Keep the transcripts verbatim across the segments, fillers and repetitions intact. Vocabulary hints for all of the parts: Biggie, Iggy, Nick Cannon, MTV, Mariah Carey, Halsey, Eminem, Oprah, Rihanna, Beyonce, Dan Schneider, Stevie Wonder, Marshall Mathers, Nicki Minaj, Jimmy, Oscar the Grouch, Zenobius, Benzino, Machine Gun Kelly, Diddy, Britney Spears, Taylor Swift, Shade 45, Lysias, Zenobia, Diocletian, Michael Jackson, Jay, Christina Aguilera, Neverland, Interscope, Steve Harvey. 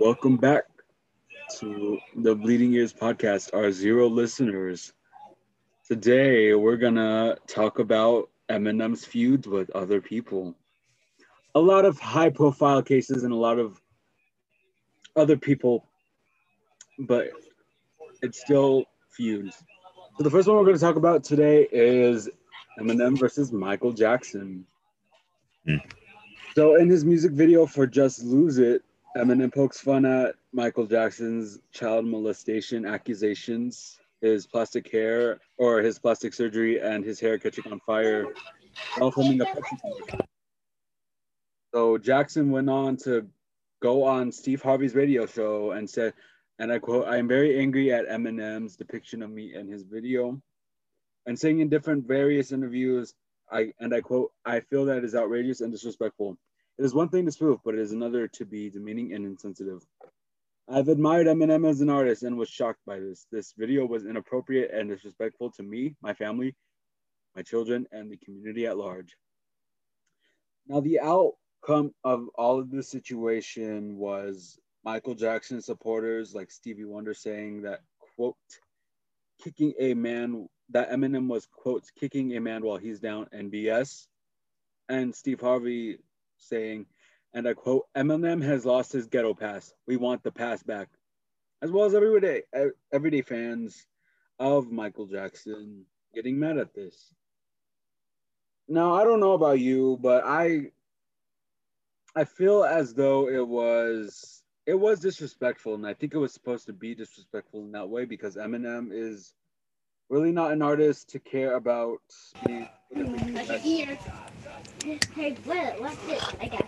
Welcome back to the Bleeding Ears Podcast, our zero listeners. Today, we're going to talk about Eminem's feuds with other people. A lot of high-profile cases and a lot of other people, but it's still feuds. So the first one we're going to talk about today is Eminem versus Michael Jackson. Mm. So in his music video for Just Lose It, Eminem pokes fun at Michael Jackson's child molestation accusations, his plastic hair or his plastic surgery, and his hair catching on fire while filming a picture. So Jackson went on to go on Steve Harvey's radio show and said, and I quote, "I am very angry at Eminem's depiction of me in his video," and saying in different various interviews, I and I quote, "I feel that is outrageous and disrespectful. It is one thing to spoof, but it is another to be demeaning and insensitive. I've admired Eminem as an artist and was shocked by this. This video was inappropriate and disrespectful to me, my family, my children, and the community at large." Now, the outcome of all of this situation was Michael Jackson supporters like Stevie Wonder saying that, quote, kicking a man, that Eminem was, quote, kicking a man while he's down and B S. And Steve Harvey saying, and I quote, "Eminem has lost his ghetto pass. We want the pass back." As well as everyday everyday fans of Michael Jackson getting mad at this. Now, I don't know about you, but I I feel as though it was it was disrespectful, and I think it was supposed to be disrespectful in that way because Eminem is really not an artist to care about being here. Hey, what, what's this? I got.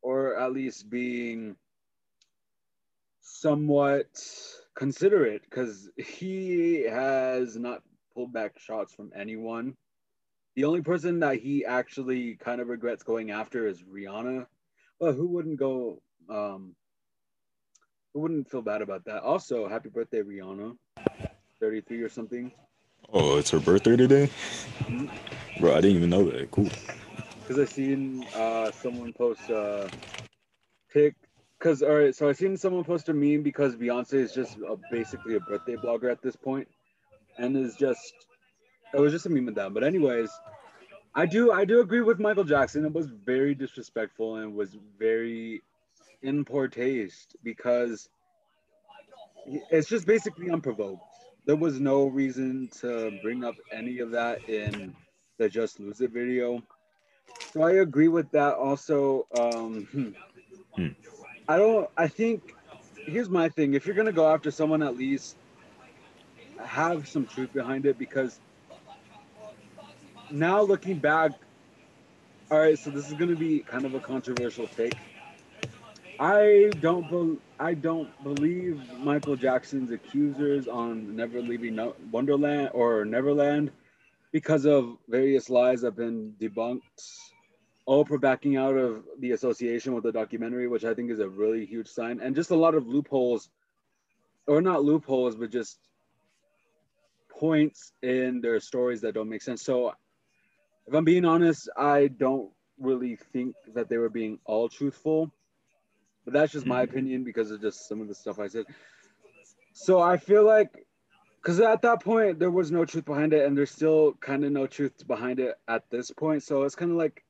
Or at least being somewhat considerate, because he has not pulled back shots from anyone. The only person that he actually kind of regrets going after is Rihanna. But who wouldn't go, um, who wouldn't feel bad about that? Also, happy birthday, Rihanna. thirty-three or something. Oh, it's her birthday today? Mm-hmm. Bro, I didn't even know that. Cool. Because I seen uh, someone post a pic. Cause, all right, so I seen someone post a meme because Beyonce is just a, basically a birthday blogger at this point, and is just it was just a meme of them. But anyways, I do I do agree with Michael Jackson. It was very disrespectful and was very in poor taste because it's just basically unprovoked. There was no reason to bring up any of that in the Just Lose It video. So I agree with that also. Um, hmm. Hmm. I don't, I think, here's my thing. If you're going to go after someone, at least have some truth behind it, because now looking back, all right, so this is going to be kind of a controversial take. I don't, be, I don't believe Michael Jackson's accusers on Never Leaving no- Wonderland or Neverland, because of various lies have been debunked. Oprah backing out of the association with the documentary, which I think is a really huge sign. And just a lot of loopholes, or not loopholes, but just points in their stories that don't make sense. So if I'm being honest, I don't really think that they were being all truthful, but that's just my opinion because of just some of the stuff I said. So I feel like, because at that point, there was no truth behind it, and there's still kind of no truth behind it at this point. So it's kind of like,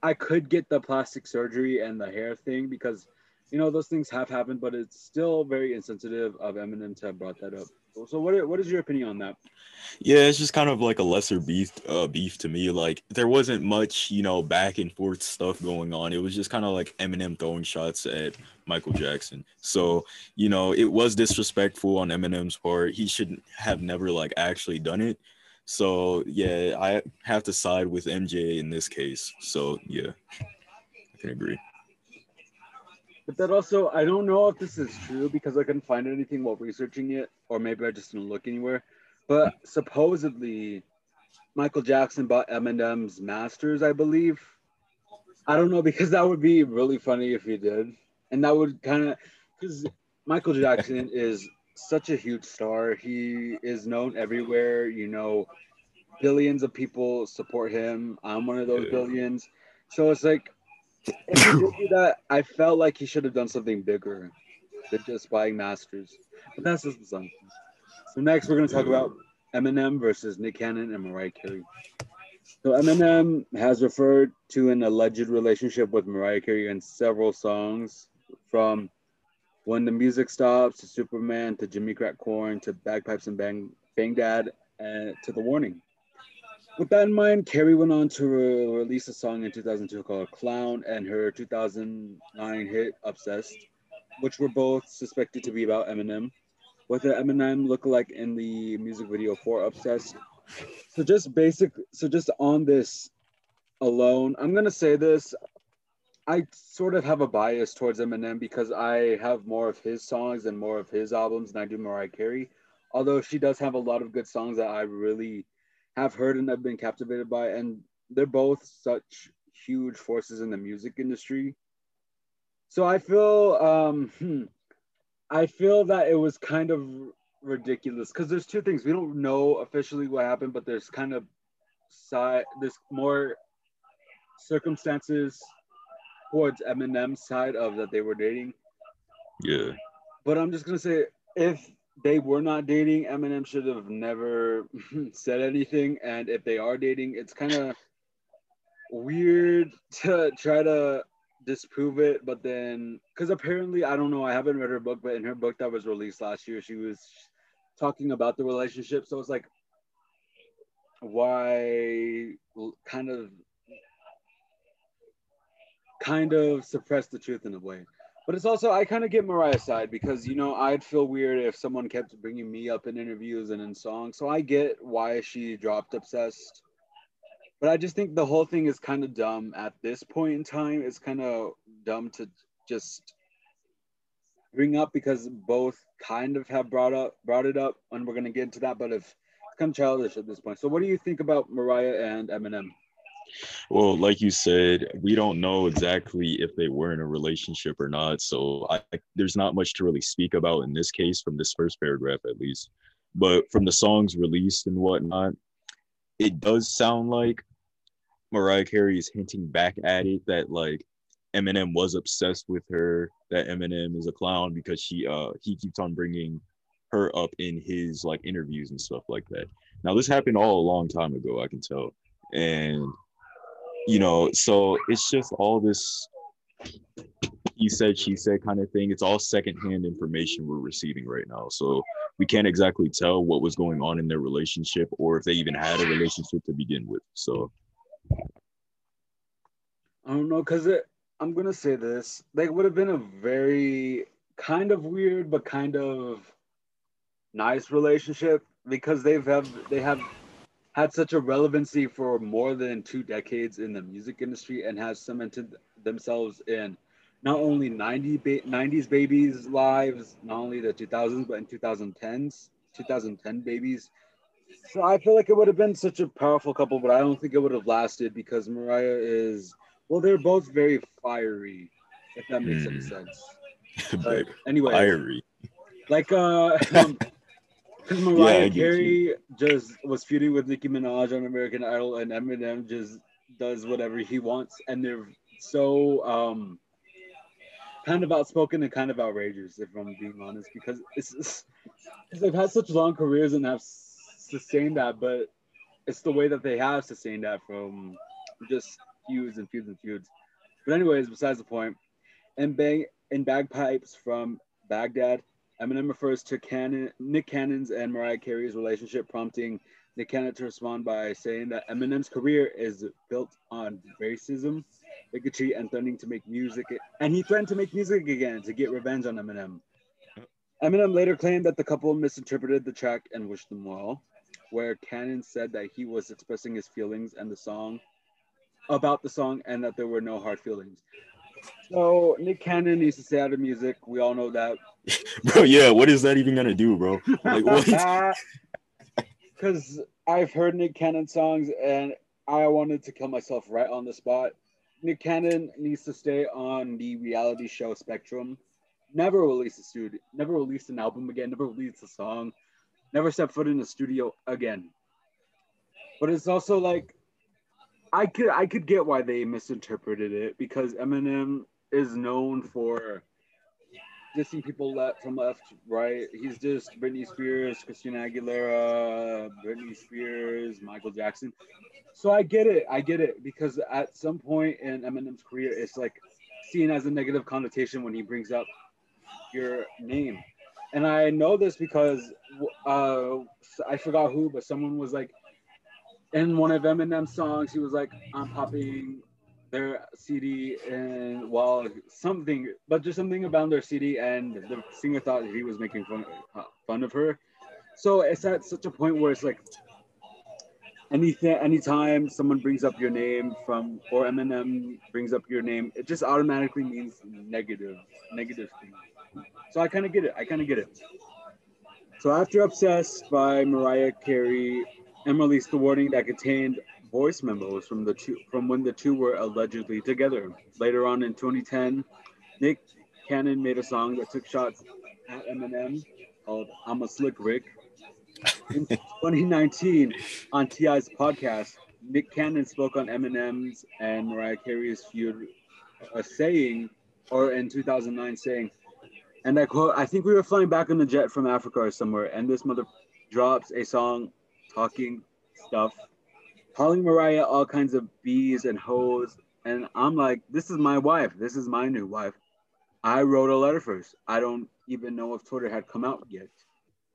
I could get the plastic surgery and the hair thing because, you know, those things have happened, but it's still very insensitive of Eminem to have brought that up. So what what is your opinion on that? Yeah, it's just kind of like a lesser beef, uh, beef to me. Like, there wasn't much, you know, back and forth stuff going on. It was just kind of like Eminem throwing shots at Michael Jackson. So, you know, it was disrespectful on Eminem's part. He should have never, like, actually done it. So, yeah, I have to side with M J in this case. So, yeah, I can agree. But that also, I don't know if this is true because I couldn't find anything while researching it, or maybe I just didn't look anywhere. But supposedly, Michael Jackson bought Eminem's masters, I believe. I don't know, because that would be really funny if he did. And that would kind of, because Michael Jackson is such a huge star. He is known everywhere, you know, billions of people support him. I'm one of those yeah. billions. So it's like, if he did do that, I felt like he should have done something bigger. They're just buying masters. But that's just the song. So next, we're going to talk about Eminem versus Nick Cannon and Mariah Carey. So Eminem has referred to an alleged relationship with Mariah Carey in several songs, from When the Music Stops to Superman to Jimmy Crack Corn to Bagpipes and Bang, Bang Dad uh, to The Warning. With that in mind, Carey went on to re- release a song in two thousand two called Clown and her two thousand nine hit Obsessed, which were both suspected to be about Eminem, with an Eminem lookalike in the music video for Obsessed. So just basic, so just on this alone, I'm going to say this, I sort of have a bias towards Eminem because I have more of his songs and more of his albums than I do Mariah Carey. Although she does have a lot of good songs that I really have heard and I've been captivated by. And they're both such huge forces in the music industry. So I feel, um, hmm, I feel that it was kind of ridiculous because there's two things. We don't know officially what happened, but there's kind of side, there's more circumstances towards Eminem's side of that they were dating. Yeah. But I'm just gonna say, if they were not dating, Eminem should have never said anything. And if they are dating, it's kind of weird to try to disprove it. But then, because apparently, I don't know, I haven't read her book, but in her book that was released last year, she was talking about the relationship. So it's like, why kind of kind of suppress the truth in a way. But it's also, I kind of get Mariah's side because, you know, I'd feel weird if someone kept bringing me up in interviews and in songs. So I get why she dropped Obsessed. But I just think the whole thing is kind of dumb at this point in time. It's kind of dumb to just bring up because both kind of have brought up brought it up, and we're going to get into that. But it's kind of childish at this point. So what do you think about Mariah and Eminem? Well, like you said, we don't know exactly if they were in a relationship or not. So I, there's not much to really speak about in this case from this first paragraph, at least. But from the songs released and whatnot, it does sound like Mariah Carey is hinting back at it that, like, Eminem was obsessed with her, that Eminem is a clown because she uh he keeps on bringing her up in his, like, interviews and stuff like that. Now, this happened all a long time ago, I can tell. And you know, so it's just all this he said, she said kind of thing. It's all secondhand information we're receiving right now. So we can't exactly tell what was going on in their relationship or if they even had a relationship to begin with. So I don't know, because I'm going to say this. Like, would have been a very kind of weird but kind of nice relationship because they've have, they have... had such a relevancy for more than two decades in the music industry and has cemented themselves in not only nineties babies' lives, not only the two thousands, but in twenty tens, twenty ten babies. So I feel like it would have been such a powerful couple, but I don't think it would have lasted because Mariah is, well, they're both very fiery, if that makes mm. any sense. Like, anyway, fiery. Like, uh... um, Because Mariah yeah, Carey just was feuding with Nicki Minaj on American Idol, and Eminem just does whatever he wants. And they're so um, kind of outspoken and kind of outrageous, if I'm being honest, because it's just, cause they've had such long careers and have sustained that, but it's the way that they have sustained that from just feuds and feuds and feuds. But anyways, besides the point, and bang in Bagpipes from Baghdad, Eminem refers to Cannon, Nick Cannon's and Mariah Carey's relationship, prompting Nick Cannon to respond by saying that Eminem's career is built on racism, bigotry, and threatening to make music. And he threatened to make music again to get revenge on Eminem. Eminem later claimed that the couple misinterpreted the track and wished them well, where Cannon said that he was expressing his feelings and the song about the song and that there were no hard feelings. So Nick Cannon needs to stay out of music. We all know that. Bro, yeah, what is that even gonna do, bro? Like, what? Because I've heard Nick Cannon songs and I wanted to kill myself right on the spot. Nick Cannon needs to stay on the reality show spectrum. Never release a studio, never release an album again, never release a song, never step foot in a studio again. But it's also like I could I could get why they misinterpreted it because Eminem is known for dissing people left from left, right. He's just Britney Spears, Christina Aguilera, Britney Spears, Michael Jackson. So I get it. I get it. Because at some point in Eminem's career, it's like seen as a negative connotation when he brings up your name. And I know this because uh, I forgot who, but someone was like, in one of Eminem's songs, he was like, I'm popping their C D and while well, something, but just something about their C D, and the singer thought he was making fun, uh, fun of her. So it's at such a point where it's like, anything, anytime someone brings up your name from, or Eminem brings up your name, it just automatically means negative, negative things. So I kind of get it. I kind of get it. So after Obsessed by Mariah Carey, Em released the warning that contained voice memos from the two, from when the two were allegedly together. Later on in twenty ten, Nick Cannon made a song that took shots at Eminem called "I'm a Slick Rick." In twenty nineteen, on T I's podcast, Nick Cannon spoke on Eminem's and Mariah Carey's feud, uh, saying, or in two thousand nine, saying, and I quote, "I think we were flying back on the jet from Africa or somewhere, and this mother drops a song talking stuff, calling Mariah all kinds of bees and hoes, and I'm like, this is my wife. This is my new wife. I wrote a letter first. I don't even know if Twitter had come out yet.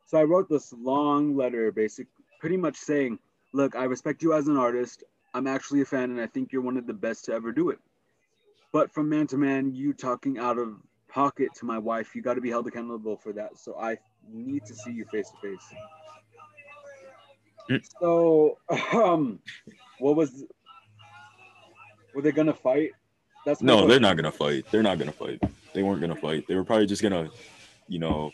So I wrote this long letter, basically, pretty much saying, look, I respect you as an artist. I'm actually a fan, and I think you're one of the best to ever do it. But from man to man, you talking out of pocket to my wife, you got to be held accountable for that. So I need to see you face to face." So, um, what was, were they going to fight? That's no, question. They're not going to fight. They're not going to fight. They weren't going to fight. They were probably just going to, you know,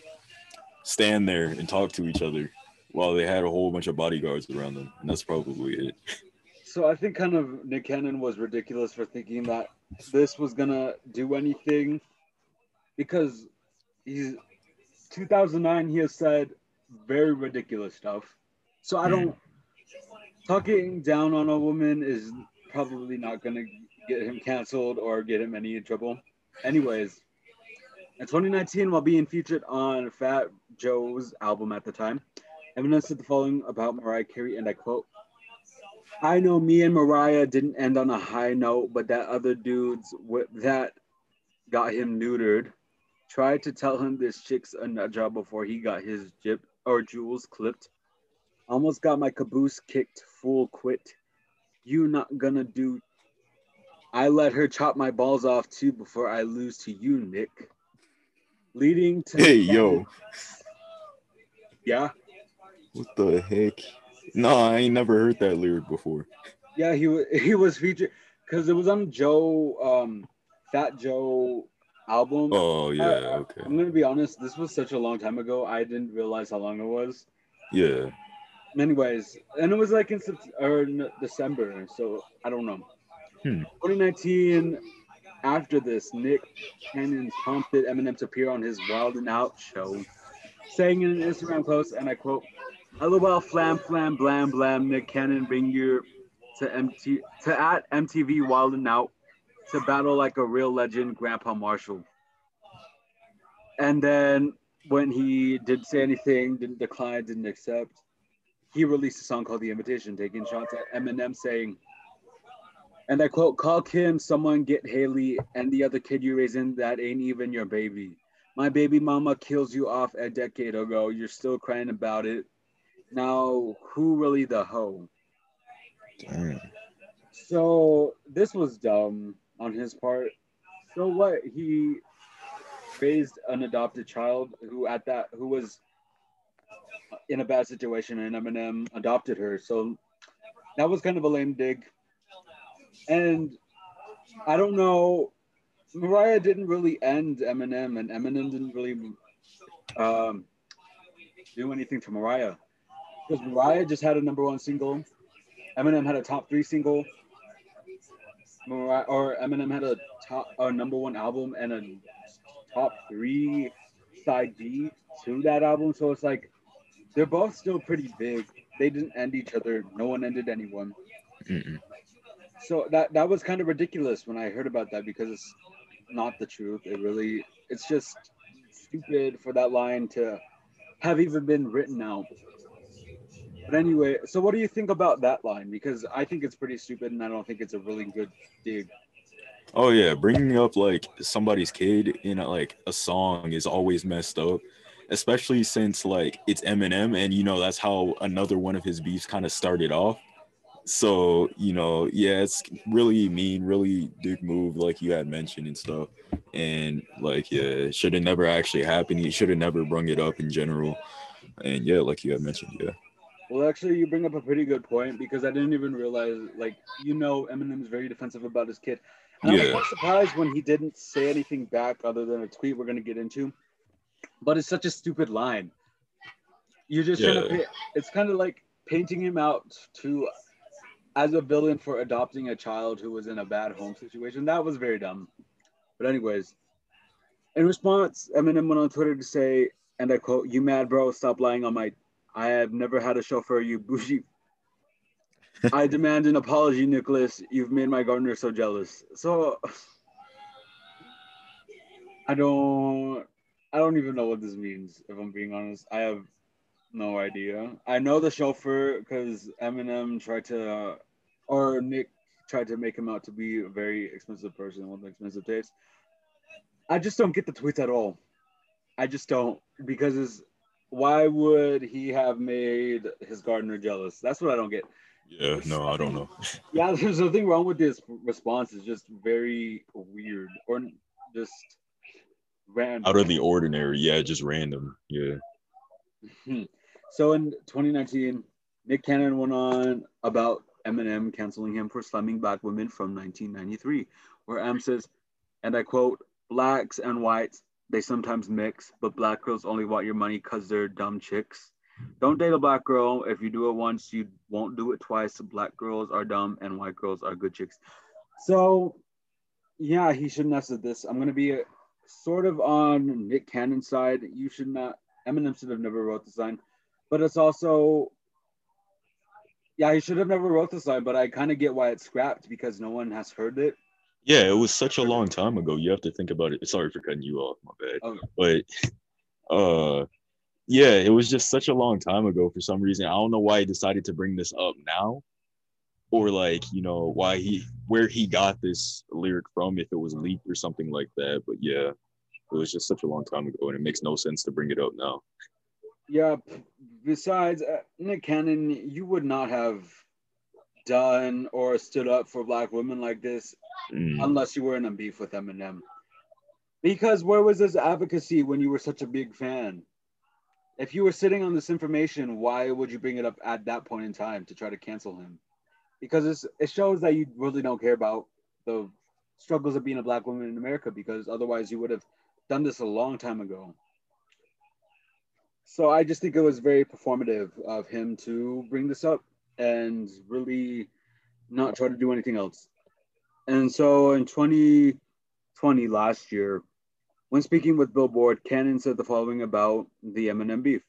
stand there and talk to each other while they had a whole bunch of bodyguards around them. And that's probably it. So I think kind of Nick Cannon was ridiculous for thinking that this was going to do anything, because he's two thousand nine, he has said very ridiculous stuff. So I don't, talking down on a woman is probably not going to get him canceled or get him any trouble. Anyways, in twenty nineteen, while being featured on Fat Joe's album at the time, Eminem said the following about Mariah Carey, and I quote, "I know me and Mariah didn't end on a high note, but that other dude's wh- that got him neutered tried to tell him this chick's a nut job before he got his jib or jewels clipped. Almost got my caboose kicked, fool quit. You not gonna do. I let her chop my balls off too before I lose to you, Nick." Leading to. Hey, yo. Yeah. What the heck? No, I ain't never heard that lyric before. Yeah, he, w- he was featured because it was on Joe, um, Fat Joe album. Oh, yeah. I, okay. I'm gonna be honest, this was such a long time ago, I didn't realize how long it was. Yeah. Anyways, and it was like in or in December, so I don't know. Hmm. twenty nineteen, after this, Nick Cannon prompted Eminem to appear on his Wild and Out show, saying in an Instagram post, and I quote, "LOL, flam, flam, blam, blam, Nick Cannon, bring your to M T to at M T V Wild and Out to battle like a real legend, Grandpa Marshall." And then when he didn't say anything, didn't decline, didn't accept, he released a song called "The Invitation," taking shots at Eminem, saying, and I quote, "Call Kim, someone get Haley, and the other kid you're raising that ain't even your baby. My baby mama kills you off a decade ago. You're still crying about it. Now, who really the hoe?" Damn. So this was dumb on his part. So what? He raised an adopted child who at that, who was in a bad situation, and Eminem adopted her. So that was kind of a lame dig. And I don't know, Mariah didn't really end Eminem, and Eminem didn't really um, do anything for Mariah, because Mariah just had a number one single. Eminem had a top three single. Mariah, or Eminem had a top, a number one album and a top three side B to that album. So it's like, they're both still pretty big. They didn't end each other. No one ended anyone. Mm-mm. So that that was kind of ridiculous when I heard about that, because it's not the truth. It really, it's just stupid for that line to have even been written out. But anyway, so what do you think about that line? Because I think it's pretty stupid, and I don't think it's a really good dig. Oh, yeah. Bringing up, like, somebody's kid in, a, like, a song is always messed up, especially since, like, it's Eminem, and, you know, that's how another one of his beefs kind of started off. So, you know, yeah, it's really mean, really dick move, like you had mentioned and stuff. And, like, yeah, it should have never actually happened. He should have never brung it up in general. And, yeah, like you had mentioned, yeah. Well, actually, you bring up a pretty good point, because I didn't even realize, like, you know, Eminem's very defensive about his kid. And yeah. I was surprised when he didn't say anything back other than a tweet we're going to get into. But it's such a stupid line. You're just yeah. trying to pay, it's kind of like painting him out to as a villain for adopting a child who was in a bad home situation. That was very dumb. But anyways, in response, Eminem went on Twitter to say, and I quote, "You mad, bro? Stop lying on my... I have never had a chauffeur, you bougie. I demand an apology, Nicholas. You've made my gardener so jealous." So I don't I don't even know what this means, if I'm being honest. I have no idea. I know the chauffeur because Eminem tried to, or Nick tried to make him out to be a very expensive person with expensive taste. I just don't get the tweets at all. I just don't, because it's, why would he have made his gardener jealous? That's what I don't get. Yeah, there's no, I don't know. Yeah, there's nothing wrong with this response. It's just very weird or just random. Out of the ordinary. Yeah, just random. Yeah. So in twenty nineteen, Nick Cannon went on about Eminem canceling him for slamming black women from nineteen ninety-three, where Em says, and I quote, "Blacks and whites, they sometimes mix, but black girls only want your money because they're dumb chicks. Don't date a black girl. If you do it once, you won't do it twice. Black girls are dumb and white girls are good chicks." So, yeah, he shouldn't have said this. I'm going to be a, sort of on Nick Cannon's side. You should not, Eminem should have never wrote this line. But it's also, yeah, he should have never wrote this line, but I kind of get why it's scrapped because no one has heard it. Yeah, it was such a long time ago. You have to think about it. Sorry for cutting you off, my bad. Okay. But, uh, yeah, it was just such a long time ago for some reason. I don't know why he decided to bring this up now, or like, you know, why he, where he got this lyric from, if it was leaked or something like that. But yeah, it was just such a long time ago, and it makes no sense to bring it up now. Yeah. Besides, uh, Nick Cannon, you would not have done or stood up for black women like this mm. unless you were in a beef with Eminem. Because where was this advocacy when you were such a big fan? If you were sitting on this information, why would you bring it up at that point in time to try to cancel him? Because it's, it shows that you really don't care about the struggles of being a black woman in America, because otherwise you would have done this a long time ago. So I just think it was very performative of him to bring this up and really not try to do anything else. And so in twenty twenty, last year, when speaking with Billboard, Cannon said the following about the Eminem beef.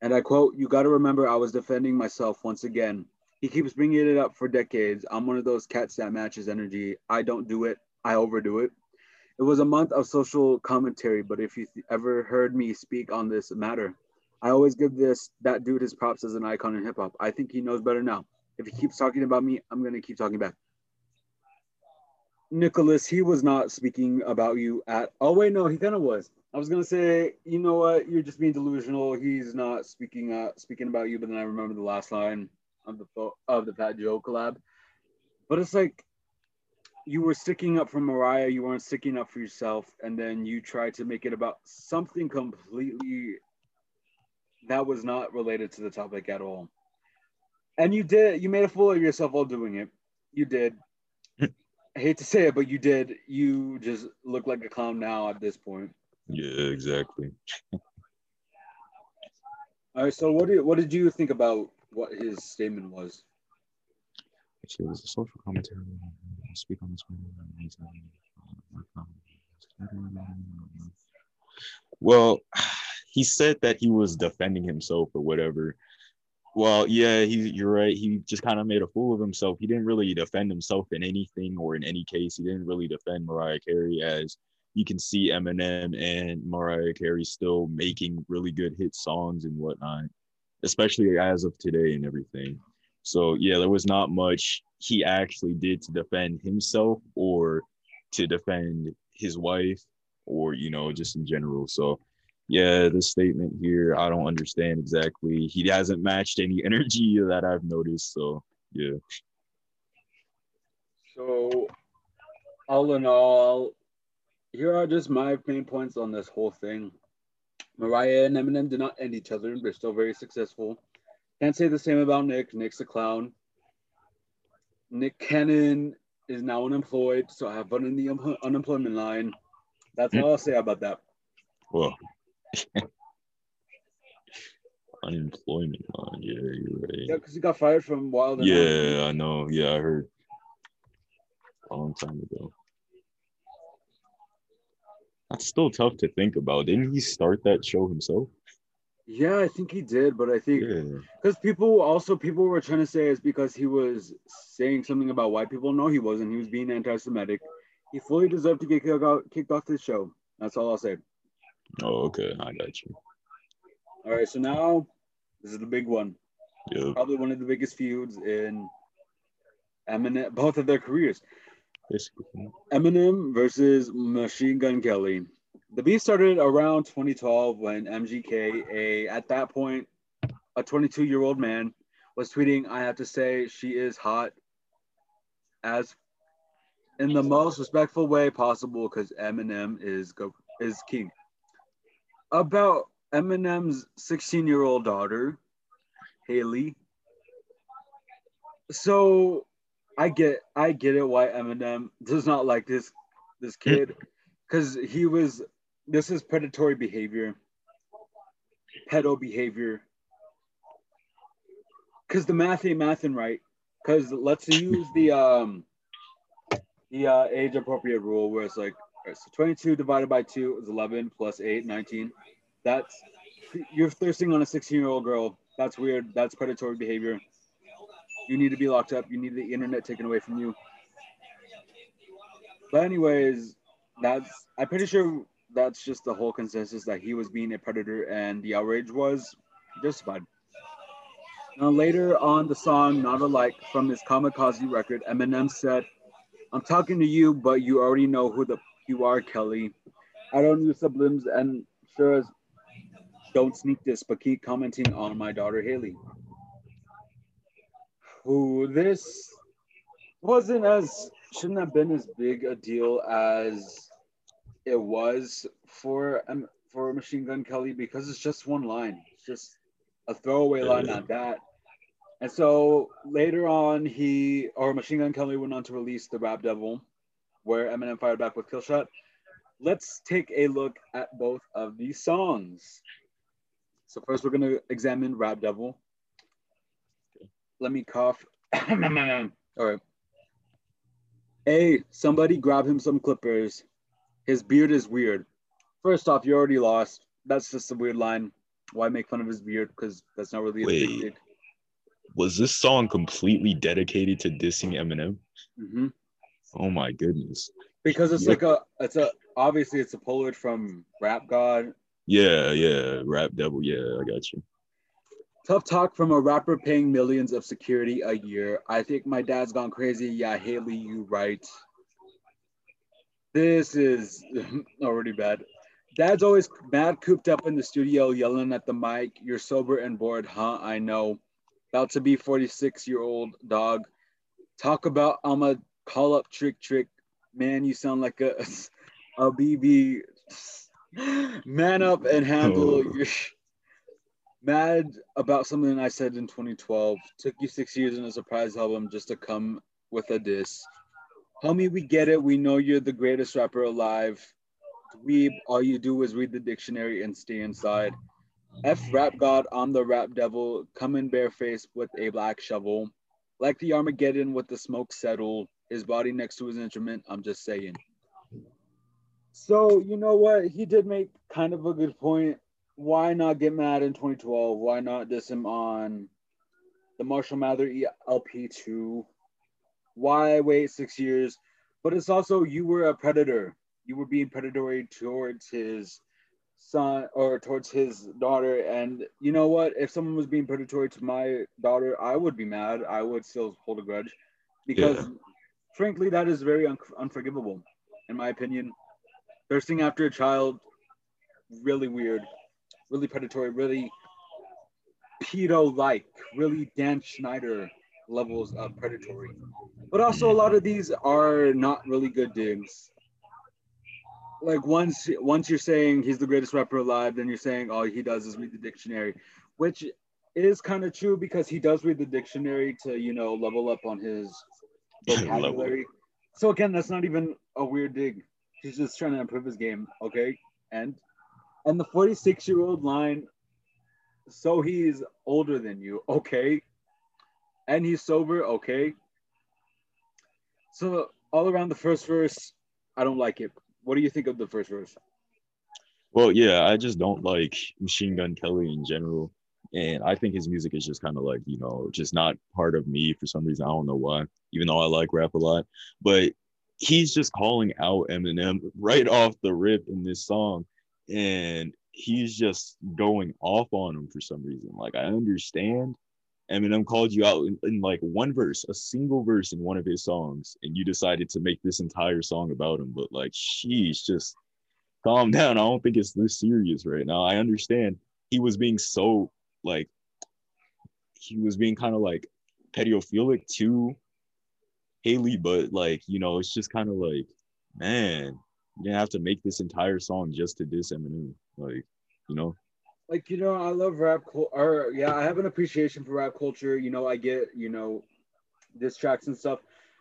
And I quote, "You got to remember, I was defending myself once again. He keeps bringing it up for decades. I'm one of those cats that matches energy. I don't do it. I overdo it. It was a month of social commentary, but if you th- ever heard me speak on this matter, I always give this, that dude his props as an icon in hip hop. I think he knows better now. If he keeps talking about me, I'm going to keep talking back. Nicholas, he was not speaking about you at, oh wait, no, he kind of was. I was going to say, you know what? You're just being delusional. He's not speaking, uh, speaking about you. But then I remember the last line of the, of the Fat Joe collab, but it's like, you were sticking up for Mariah. You weren't sticking up for yourself. And then you tried to make it about something completely that was not related to the topic at all. And you did, you made a fool of yourself while doing it. You did. I hate to say it, but you did. You just look like a clown now at this point. Yeah, exactly. All right, so what did, what did you think about what his statement was? Actually, it was a social commentary. I speak on this one. Well, he said that he was defending himself or whatever. Well, yeah, he, you're right. He just kind of made a fool of himself. He didn't really defend himself in anything or in any case. He didn't really defend Mariah Carey as you can see Eminem and Mariah Carey still making really good hit songs and whatnot, especially as of today and everything. So, yeah, there was not much he actually did to defend himself or to defend his wife or, you know, just in general. So, yeah, this statement here, I don't understand exactly. He hasn't matched any energy that I've noticed. So, yeah. So, all in all, here are just my main points on this whole thing. Mariah and Eminem did not end each other. They're still very successful. Can't say the same about Nick. Nick's a clown. Nick Cannon is now unemployed, so I have fun in the un- unemployment line. That's all I'll say about that. Well, unemployment line. Yeah, you're right. Yeah, because he got fired from Wild. And yeah, Wild. I know. Yeah, I heard a long time ago. That's still tough to think about. Didn't he start that show himself? Yeah, I think he did, but I think because yeah. people also people were trying to say it's because he was saying something about white people. No, he wasn't. He was being anti-Semitic. He fully deserved to get kicked out, kicked off this show. That's all I'll say. Oh, okay, I got you. All right, so now this is the big one. Yeah. Probably one of the biggest feuds in Eminem, both of their careers. Basically. Eminem versus Machine Gun Kelly. The beef started around twenty twelve when M G K, a, at that point, a twenty-two-year-old man, was tweeting, I have to say she is hot as in the most respectful way possible because Eminem is go- is king. About Eminem's sixteen-year-old daughter, Haley. So I get I get it why Eminem does not like this this kid because he was... This is predatory behavior, pedo behavior. Because the math ain't mathin' right. Because let's use the um, the uh, age-appropriate rule where it's like, right, so twenty-two divided by two is eleven plus eight, nineteen. That's, you're thirsting on a sixteen-year-old girl. That's weird. That's predatory behavior. You need to be locked up. You need the internet taken away from you. But anyways, that's, I'm pretty sure... That's just the whole consensus that he was being a predator and the outrage was justified. Now later on the song, Not Alike, from his Kamikaze record, Eminem said, I'm talking to you, but you already know who the you are, Kelly. I don't use sublims and sure as don't sneak this, but keep commenting on my daughter, Haley. Who this wasn't as, shouldn't have been as big a deal as... It was for um, for Machine Gun Kelly because it's just one line. It's just a throwaway line at that. And so later on, he or Machine Gun Kelly went on to release The Rap Devil, where Eminem fired back with Killshot. Let's take a look at both of these songs. So first, we're going to examine Rap Devil. Let me cough. All right. Hey, somebody grab him some clippers. His beard is weird. First off, you already lost. That's just a weird line. Why make fun of his beard? Because that's not really Wait, a big thing. Was this song completely dedicated to dissing Eminem? Mm-hmm. Oh my goodness. Because it's yeah. like a, it's a, obviously it's a Polaroid from Rap God. Yeah, yeah, Rap Devil. Yeah, I got you. Tough talk from a rapper paying millions of security a year. I think my dad's gone crazy. Yeah, Haley, you right. This is already bad. Dad's always mad cooped up in the studio yelling at the mic. You're sober and bored, huh? I know. About to be forty-six-year-old dog. Talk about I'm a call up trick trick. Man, you sound like a, a B B. Man up and handle. Oh. You're mad about something I said in twenty twelve. Took you six years in a surprise album just to come with a diss. Homie, we get it. We know you're the greatest rapper alive. Dweeb, all you do is read the dictionary and stay inside. F Rap God, I'm the Rap Devil. Come in barefaced with a black shovel. Like the Armageddon with the smoke settle. His body next to his instrument, I'm just saying. So, you know what? He did make kind of a good point. Why not get mad in twenty twelve? Why not diss him on the Marshall Mathers L P two? Why wait six years? But it's also, you were a predator. you were being predatory towards his son or towards his daughter. And you know what? If someone was being predatory to my daughter, I would be mad. I would still hold a grudge because, yeah. frankly, that is very un- unforgivable, in my opinion. Thirsting after a child, really weird, really predatory, really pedo-like, really Dan Schneider levels of predatory. But also a lot of these are not really good dudes. Like once once you're saying he's the greatest rapper alive, then you're saying all he does is read the dictionary, which is kind of true because he does read the dictionary to, you know, level up on his vocabulary. So again, that's not even a weird dig. He's just trying to improve his game, okay? And and the forty-six-year-old line, so he's older than you, okay? And he's sober, okay? So all around the first verse, I don't like it. What do you think of the first verse? Well, yeah, I just don't like Machine Gun Kelly in general. And I think his music is just kind of like, you know, just not part of me for some reason. I don't know why, even though I like rap a lot. But he's just calling out Eminem right off the rip in this song. And he's just going off on him for some reason. Like, I understand Eminem called you out in, in like one verse, a single verse in one of his songs, and you decided to make this entire song about him. But like, sheesh, just calm down. I don't think it's this serious right now. I understand he was being so like, he was being kind of like pedophilic to Haley, but like, you know, it's just kind of like, man, you didn't have to make this entire song just to diss Eminem. Like, you know? Like, you know, I love rap culture. Or, yeah, I have an appreciation for rap culture. You know, I get, you know, diss tracks and stuff.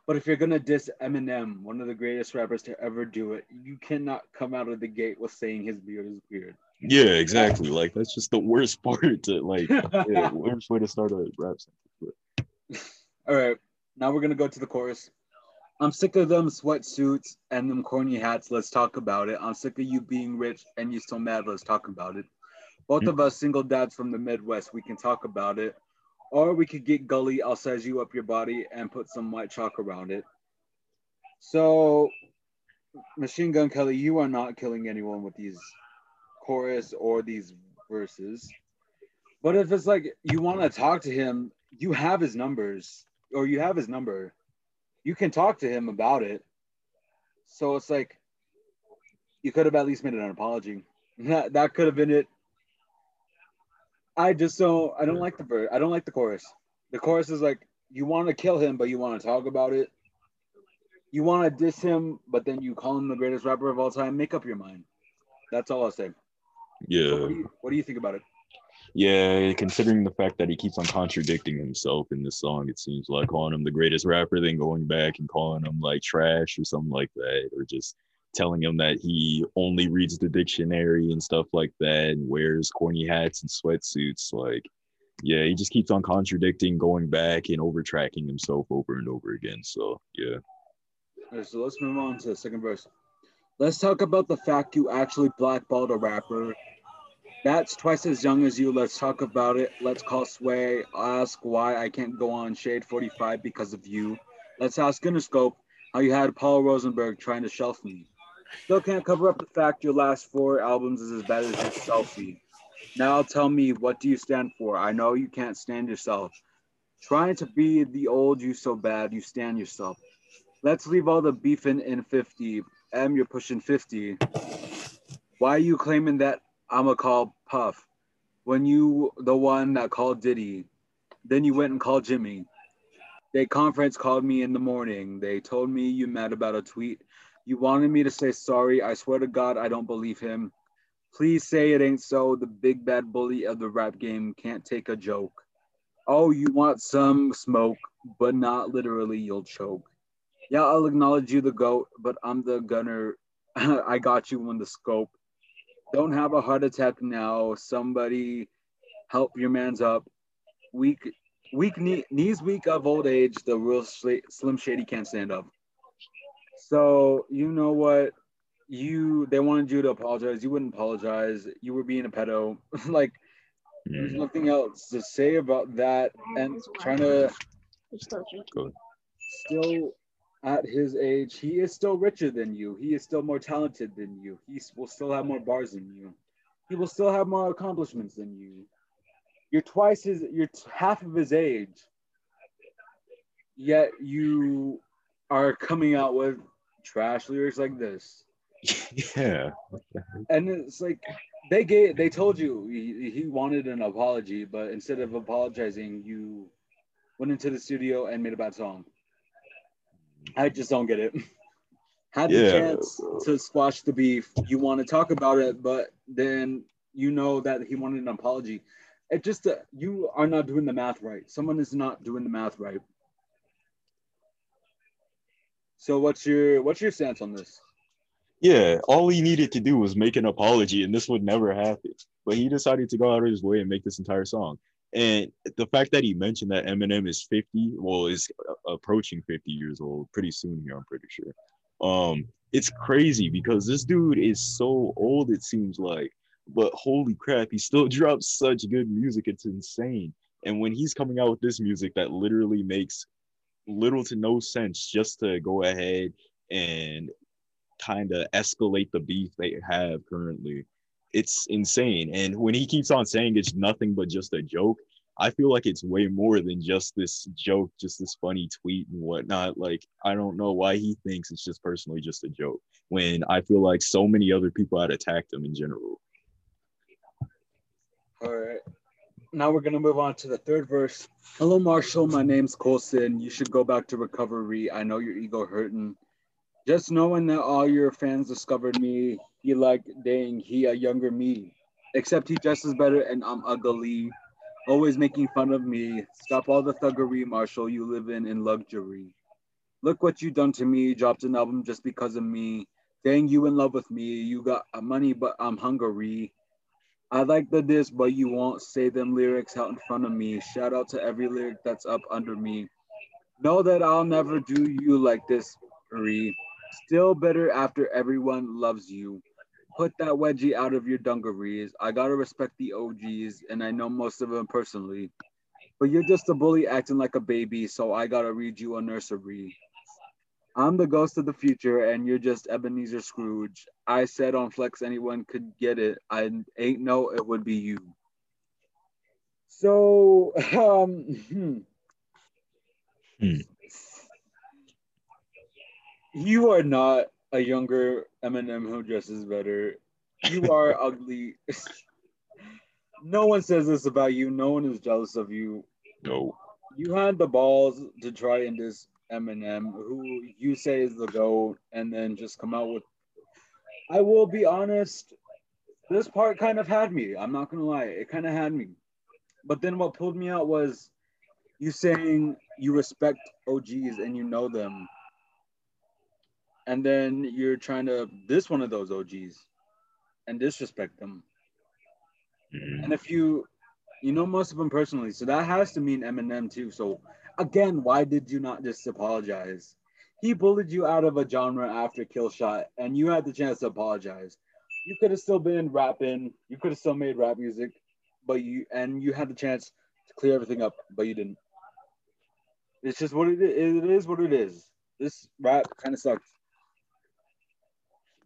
But if you're going to diss Eminem, one of the greatest rappers to ever do it, you cannot come out of the gate with saying his beard is weird. Yeah, exactly. Like, that's just the worst part to, like, yeah, worst way to start a rap sentence. All right. Now we're going to go to the chorus. I'm sick of them sweatsuits and them corny hats. Let's talk about it. I'm sick of you being rich and you so mad. Let's talk about it. Both of us single dads from the Midwest. We can talk about it. Or we could get gully. I'll size you up your body and put some white chalk around it. So, Machine Gun Kelly, you are not killing anyone with these chorus or these verses. But if it's like you want to talk to him, you have his numbers or you have his number. You can talk to him about it. So it's like, you could have at least made an apology. That, that could have been it. I just don't, I don't like the verse. I don't like the chorus. The chorus is like, you want to kill him, but you want to talk about it. You want to diss him, but then you call him the greatest rapper of all time. Make up your mind. That's all I'll say. Yeah. So what, do you, what do you think about it? Yeah, considering the fact that he keeps on contradicting himself in this song, it seems like calling him the greatest rapper, then going back and calling him like trash or something like that, or just telling him that he only reads the dictionary and stuff like that and wears corny hats and sweatsuits. Like, yeah, he just keeps on contradicting, going back and overtracking himself over and over again. So, yeah. All right, so let's move on to the second verse. Let's talk about the fact you actually blackballed a rapper. That's twice as young as you. Let's talk about it. Let's call Sway. Ask why I can't go on Shade forty-five because of you. Let's ask Interscope how you had Paul Rosenberg trying to shelf me. Still can't cover up the fact your last four albums is as bad as your selfie. Now tell me, what do you stand for? I know you can't stand yourself. Trying to be the old you so bad, you stand yourself. Let's leave all the beefing in fifty. M, you're pushing fifty. Why are you claiming that I'ma call Puff when you the one that called Diddy? Then you went and called Jimmy. They conference called me in the morning. They told me you mad about a tweet. You wanted me to say sorry. I swear to God, I don't believe him. Please say it ain't so. The big bad bully of the rap game can't take a joke. Oh, you want some smoke, but not literally, you'll choke. Yeah, I'll acknowledge you the GOAT, but I'm the gunner. I got you on the scope. Don't have a heart attack now. Somebody help your man's up. Weak, weak knee, knees weak of old age. The real sl- Slim Shady can't stand up. So, you know what? You They wanted you to apologize. You wouldn't apologize. You were being a pedo. Like, yeah. There's nothing else to say about that. And trying to still at his age, he is still richer than you. He is still more talented than you. He will still have more bars than you. He will still have more accomplishments than you. You're twice his, you're half of his age, yet you are coming out with trash lyrics like this. Yeah. And it's like, they gave, they told you he, he wanted an apology, but instead of apologizing, you went into the studio and made a bad song. I just don't get it. Had the yeah. chance to squash the beef. You want to talk about it, but then you know that he wanted an apology. It just, uh, you are not doing the math right. Someone is not doing the math right. So what's your what's your stance on this? Yeah, all he needed to do was make an apology, and this would never happen. But he decided to go out of his way and make this entire song. And the fact that he mentioned that Eminem is fifty, well, is approaching fifty years old pretty soon here, I'm pretty sure. Um, it's crazy because this dude is so old, it seems like. But holy crap, he still drops such good music. It's insane. And when he's coming out with this music that literally makes little to no sense just to go ahead and kind of escalate the beef they have currently, it's insane. And when he keeps on saying it's nothing but just a joke, I feel like it's way more than just this joke, just this funny tweet and whatnot. Like, I don't know why he thinks it's just personally just a joke when I feel like so many other people had attacked him in general. All right. Now we're going to move on to the third verse. Hello, Marshall. My name's Colson. You should go back to recovery. I know your ego hurting. Just knowing that all your fans discovered me, he like, dang, he a younger me. Except he dresses better and I'm ugly. Always making fun of me. Stop all the thuggery, Marshall. You live in, in luxury. Look what you done to me. Dropped an album just because of me. Dang, you in love with me. You got money, but I'm hungry. I like the diss, but you won't say them lyrics out in front of me. Shout out to every lyric that's up under me. Know that I'll never do you like this, Marie. Still better after everyone loves you. Put that wedgie out of your dungarees. I gotta respect the O Gs, and I know most of them personally. But you're just a bully acting like a baby, so I gotta read you a nursery. I'm the ghost of the future, and you're just Ebenezer Scrooge. I said on Flex anyone could get it. I ain't know it would be you. So, um... Hmm. Hmm. You are not a younger Eminem who dresses better. You are ugly. No one says this about you. No one is jealous of you. No. You had the balls to try and just... Eminem, who you say is the GOAT, and then just come out with, I will be honest, this part kind of had me. I'm not going to lie. It kind of had me. But then what pulled me out was you saying you respect O Gs and you know them. And then you're trying to diss one of those O Gs and disrespect them. Mm-hmm. And if you, you know most of them personally, so that has to mean Eminem too. So again, why did you not just apologize? He bullied you out of a genre after Kill Shot, and you had the chance to apologize. You could have still been rapping. You could have still made rap music, but you and you had the chance to clear everything up, but you didn't. It's just what it is. It is what it is. This rap kind of sucks.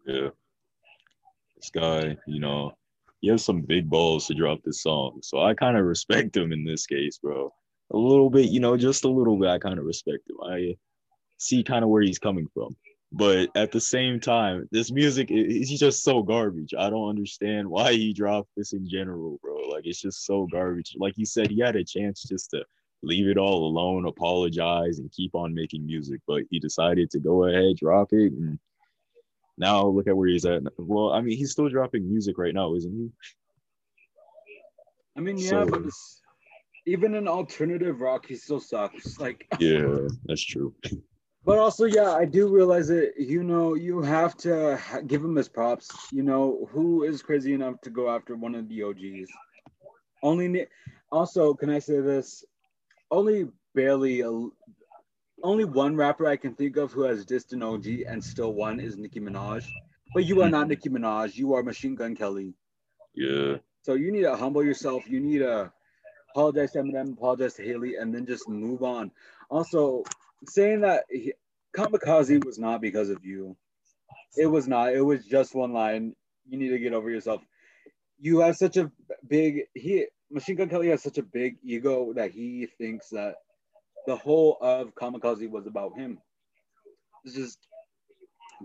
Yeah. This guy, you know, he has some big balls to drop this song, so I kind of respect him in this case, bro. A little bit, you know, just a little bit, I kind of respect him. I see kind of where he's coming from. But at the same time, this music is just so garbage. I don't understand why he dropped this in general, bro. Like, it's just so garbage. Like you said, he had a chance just to leave it all alone, apologize, and keep on making music. But he decided to go ahead, drop it, and now look at where he's at. Well, I mean, he's still dropping music right now, isn't he? I mean, yeah, so, but it's... Even in alternative rock, he still sucks. Like, yeah, that's true. But also, yeah, I do realize that, you know, you have to give him his props. You know, who is crazy enough to go after one of the O Gs? Only, also, can I say this? Only barely, a, only one rapper I can think of who has dissed an O G and still won is Nicki Minaj. But you are not Nicki Minaj. You are Machine Gun Kelly. Yeah. So you need to humble yourself. You need to apologize to Eminem, apologize to Haley, and then just move on. Also, saying that, Kamikaze was not because of you. It was not. It was just one line. You need to get over yourself. You have such a big... He Machine Gun Kelly has such a big ego that he thinks that the whole of Kamikaze was about him. It's just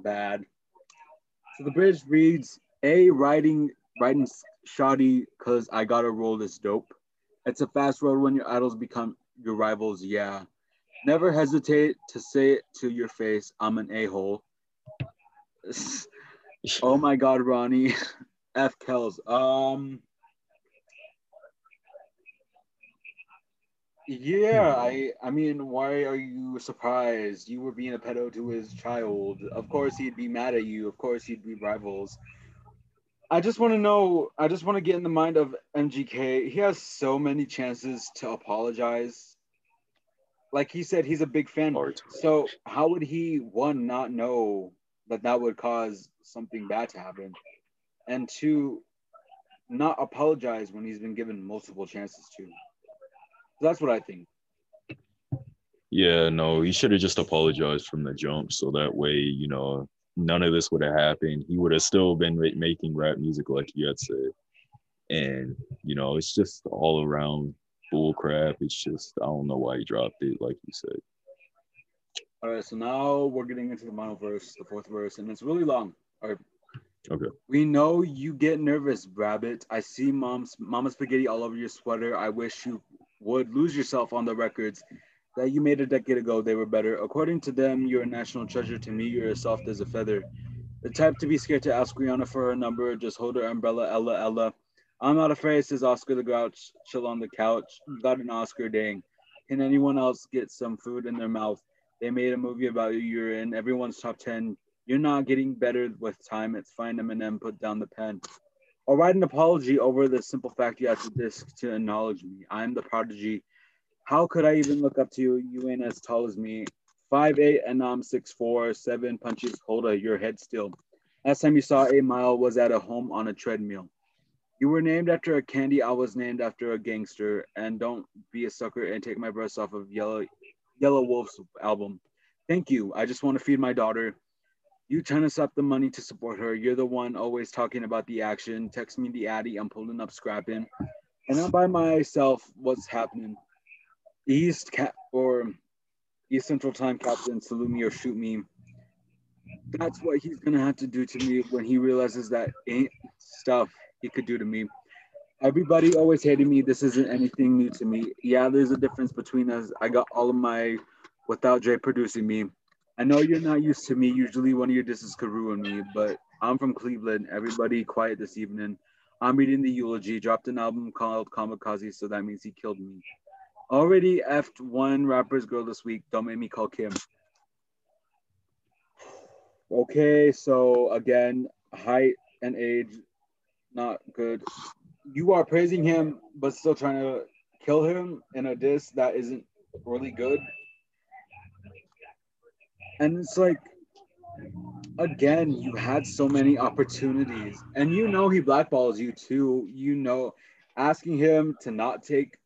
bad. So the bridge reads, A, riding, riding shoddy because I gotta roll this dope. It's a fast road when your idols become your rivals, yeah. Never hesitate to say it to your face, I'm an a-hole. Oh my God, Ronnie. F. Kells. Um, yeah, I I mean, why are you surprised? You were being a pedo to his child. Of course he'd be mad at you. Of course he'd be rivals. I just want to know, I just want to get in the mind of M G K. He has so many chances to apologize. Like he said, he's a big fan. So how would he, one, not know that that would cause something bad to happen? And two, not apologize when he's been given multiple chances to. So that's what I think. Yeah, no, he should have just apologized from the jump. So that way, you know, none of this would have happened. He would have still been making rap music, like you had said. And, you know, it's just all around bull crap. It's just, I don't know why he dropped it, like you said. All right, so now we're getting into the final verse, the fourth verse, and it's really long. All right. Okay. We know you get nervous, rabbit. I see mom's mama spaghetti all over your sweater. I wish you would lose yourself on the records that you made a decade ago. They were better. According to them, you're a national treasure. To me, you're as soft as a feather. The type to be scared to ask Rihanna for her number. Just hold her umbrella, Ella, Ella. I'm not afraid, says Oscar the Grouch. Chill on the couch. Got an Oscar, dang. Can anyone else get some food in their mouth? They made a movie about you. You're in everyone's top ten. You're not getting better with time. It's fine, Eminem. Put down the pen. I'll write an apology over the simple fact you had to disc to acknowledge me. I'm the prodigy. How could I even look up to you? You ain't as tall as me. five eight and I'm six four. Seven punches. Hold a, your head still. Last time you saw eight Mile was at a home on a treadmill. You were named after a candy. I was named after a gangster. And don't be a sucker and take my breasts off of Yellow, Yellow Wolf's album. Thank you. I just want to feed my daughter. You trying to stop the money to support her. You're the one always talking about the action. Text me the Addy. I'm pulling up scrapping. And I'm by myself. What's happening? East Cap or East Central Time Captain, salute me or shoot me. That's what he's gonna have to do to me when he realizes that ain't stuff he could do to me. Everybody always hated me. This isn't anything new to me. Yeah, there's a difference between us. I got all of my without Jay producing me. I know you're not used to me. Usually one of your disses could ruin me, but I'm from Cleveland. Everybody quiet this evening. I'm reading the eulogy. Dropped an album called Kamikaze, so that means he killed me. Already effed one rapper's girl this week. Don't make me call Kim. Okay, so again, height and age, not good. You are praising him, but still trying to kill him in a diss that isn't really good. And it's like, again, you had so many opportunities. And you know he blackballs you too. You know, asking him to not take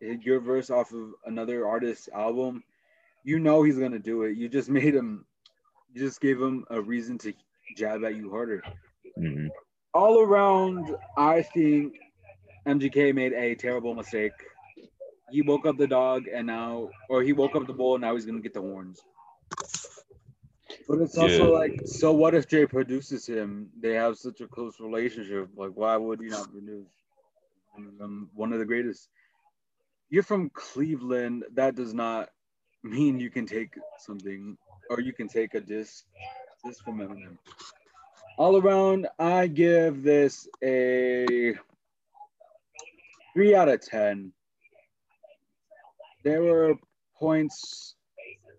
your verse off of another artist's album, you know he's gonna do it. You just made him, you just gave him a reason to jab at you harder. Mm-hmm. All around, I think M G K made a terrible mistake. He woke up the dog and now, or he woke up the bull and now he's gonna get the horns. But it's also yeah. like, so what if Jay produces him? They have such a close relationship. Like, why would he not produce um, one of the greatest? You're from Cleveland. That does not mean you can take something or you can take a disc, disc from Eminem. All around, I give this a three out of ten. There were points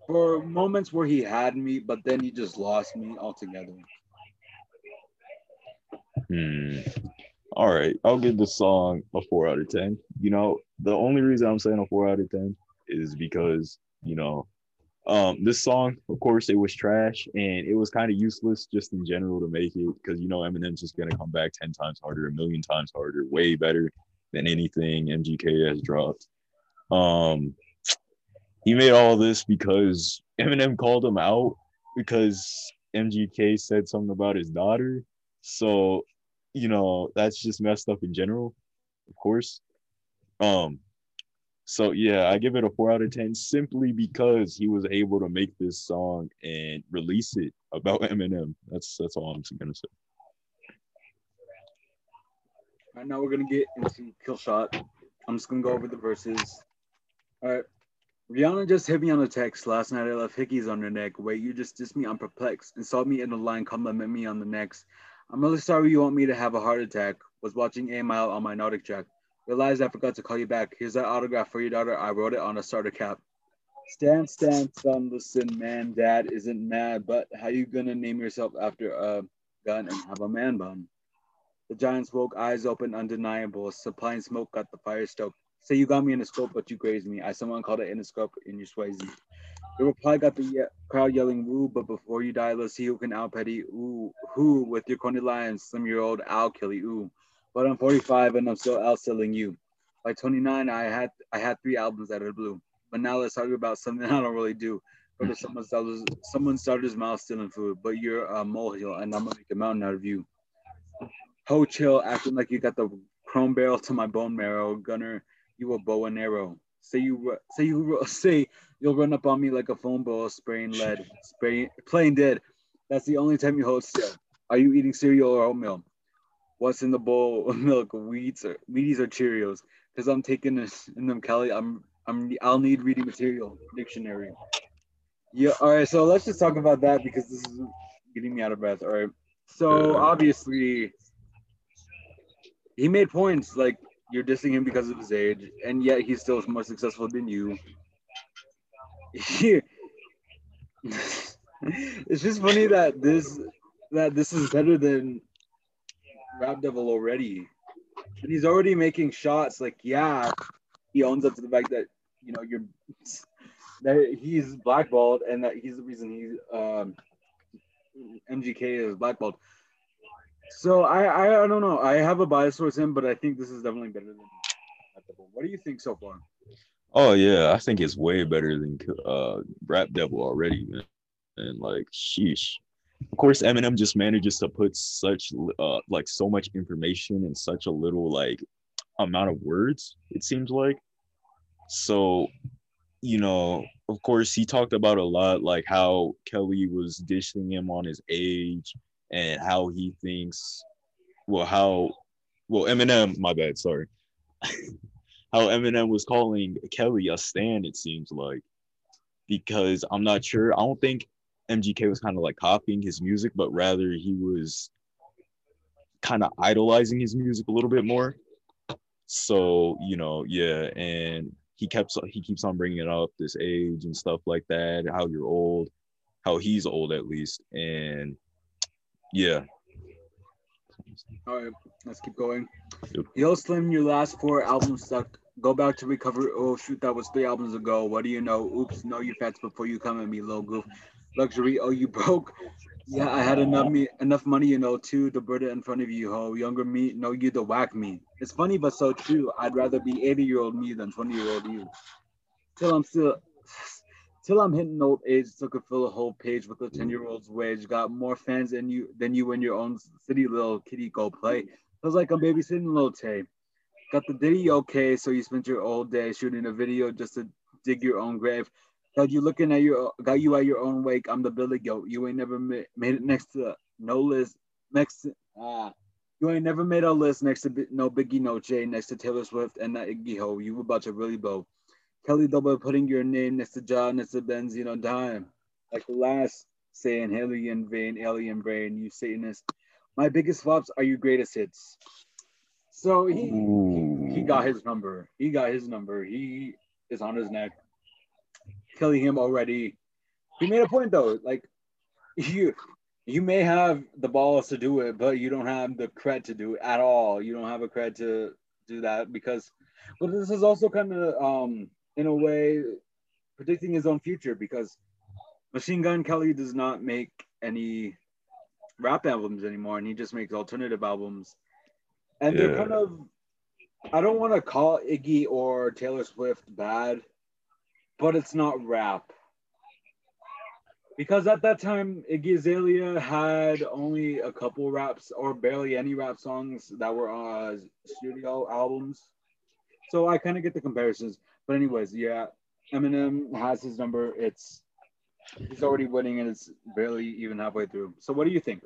for moments where he had me, but then he just lost me altogether. Hmm. All right, I'll give this song a four out of ten. You know, the only reason I'm saying a four out of ten is because, you know, um, this song, of course, it was trash and it was kind of useless just in general to make it because, you know, Eminem's just going to come back ten times harder, a million times harder, way better than anything M G K has dropped. Um, he made all this because Eminem called him out because M G K said something about his daughter. So, you know, that's just messed up in general, of course. Um, so yeah, I give it a four out of ten simply because he was able to make this song and release it about Eminem. That's that's all I'm gonna say. All right, now we're gonna get into Kill Shot. I'm just gonna go over the verses. All right, Rihanna just hit me on a text last night. I left hickeys on her neck. Wait, you just dissed me? I'm perplexed. Insult me in the line, compliment me on the next. I'm really sorry you want me to have a heart attack. Was watching A Mile on my Nautic track. Realized I forgot to call you back. Here's that autograph for your daughter. I wrote it on a starter cap. Stan, Stan, son, listen, man, dad isn't mad, but how you gonna name yourself after a gun and have a man bun? The Giants woke, eyes open, undeniable. Supplying smoke got the fire stoked. Say you got me in a scope, but you grazed me. I someone called it Interscope in your Swayze. The reply got the ye- crowd yelling, woo, but before you die, let's see who can out-petty, ooh, who, with your corny lions, slim-year-old, I'll kill you, ooh. But I'm forty-five and I'm still outselling you. By twenty-nine, I had I had three albums out of the blue. But now let's talk about something I don't really do. But if someone starters, someone starters mouth stealing food, but you're a molehill and I'm gonna make a mountain out of you. Ho chill, acting like you got the chrome barrel to my bone marrow. Gunner, you a bow and arrow. Say you say you say you'll run up on me like a foam ball spraying lead, spraying plain dead. That's the only time you hold still. Are you eating cereal or oatmeal? What's in the bowl of milk, Wheaties or, Wheaties or Cheerios? Because I'm taking this in them, Kelly. I'm, I'm, I'll need reading material, dictionary. Yeah, all right, so let's just talk about that because this is getting me out of breath. All right, so uh, obviously, he made points like you're dissing him because of his age, and yet he's still more successful than you. It's just funny that this that this is better than Rap Devil already, and he's already making shots. Like, yeah, he owns up to the fact that, you know, you're that he's blackballed and that he's the reason he um M G K is blackballed. So I, I I don't know. I have a bias towards him, but I think this is definitely better than Rap Devil. What do you think so far? Oh yeah, I think it's way better than uh Rap Devil already, man. And like, sheesh. Of course, Eminem just manages to put such uh, like so much information in such a little like amount of words, it seems like. So, you know, of course, he talked about a lot, like how Kelly was dishing him on his age and how he thinks, well, how, well, Eminem, my bad, sorry. How Eminem was calling Kelly a stan, it seems like, because I'm not sure. I don't think M G K was kind of like copying his music, but rather he was kind of idolizing his music a little bit more. So, you know, yeah, and he kept he keeps on bringing up this age and stuff like that, how you're old, how he's old at least, and yeah. All right, let's keep going. Yep. Yo, Slim, your last four albums suck. Go back to recovery. Oh shoot, that was three albums ago. What do you know? Oops, know your facts before you come at me, little goof. Luxury, oh, you broke. Yeah, I had enough me enough money, you know, too. The burden in front of you, ho. Younger me, no, you the whack me. It's funny, but so true. I'd rather be eighty-year-old me than twenty-year-old you. Till I'm still, till I'm hitting old age, so could fill a whole page with a ten-year-old's wage. Got more fans than you than you in your own city, little kitty, go play. Feels like I'm babysitting little Tay. Got the Diddy, okay, so you spent your whole day shooting a video just to dig your own grave. Got you looking at your, got you at your own wake. I'm the Billy Goat. You ain't never ma- made it next to no list. Next to, ah, you ain't never made a list next to no Biggie, no Jay, next to Taylor Swift and that Iggy ho. You about to really blow. Kelly Double putting your name next to John, next to Benzino dime. Like the last saying, alien vein, alien brain, you Satanist. My biggest flops are your greatest hits. So he, he, he got his number. He got his number. He is on his neck. Killing him already. He made a point though, like you you may have the balls to do it, but you don't have the cred to do it at all. You don't have a cred to do that because, but this is also kind of um in a way predicting his own future because Machine Gun Kelly does not make any rap albums anymore, and he just makes alternative albums, and yeah. They're kind of, I don't want to call Iggy or Taylor Swift bad, but it's not rap. Because at that time, Iggy Azalea had only a couple raps or barely any rap songs that were uh, studio albums. So I kind of get the comparisons. But anyways, yeah, Eminem has his number. It's he's already winning and it's barely even halfway through. So what do you think?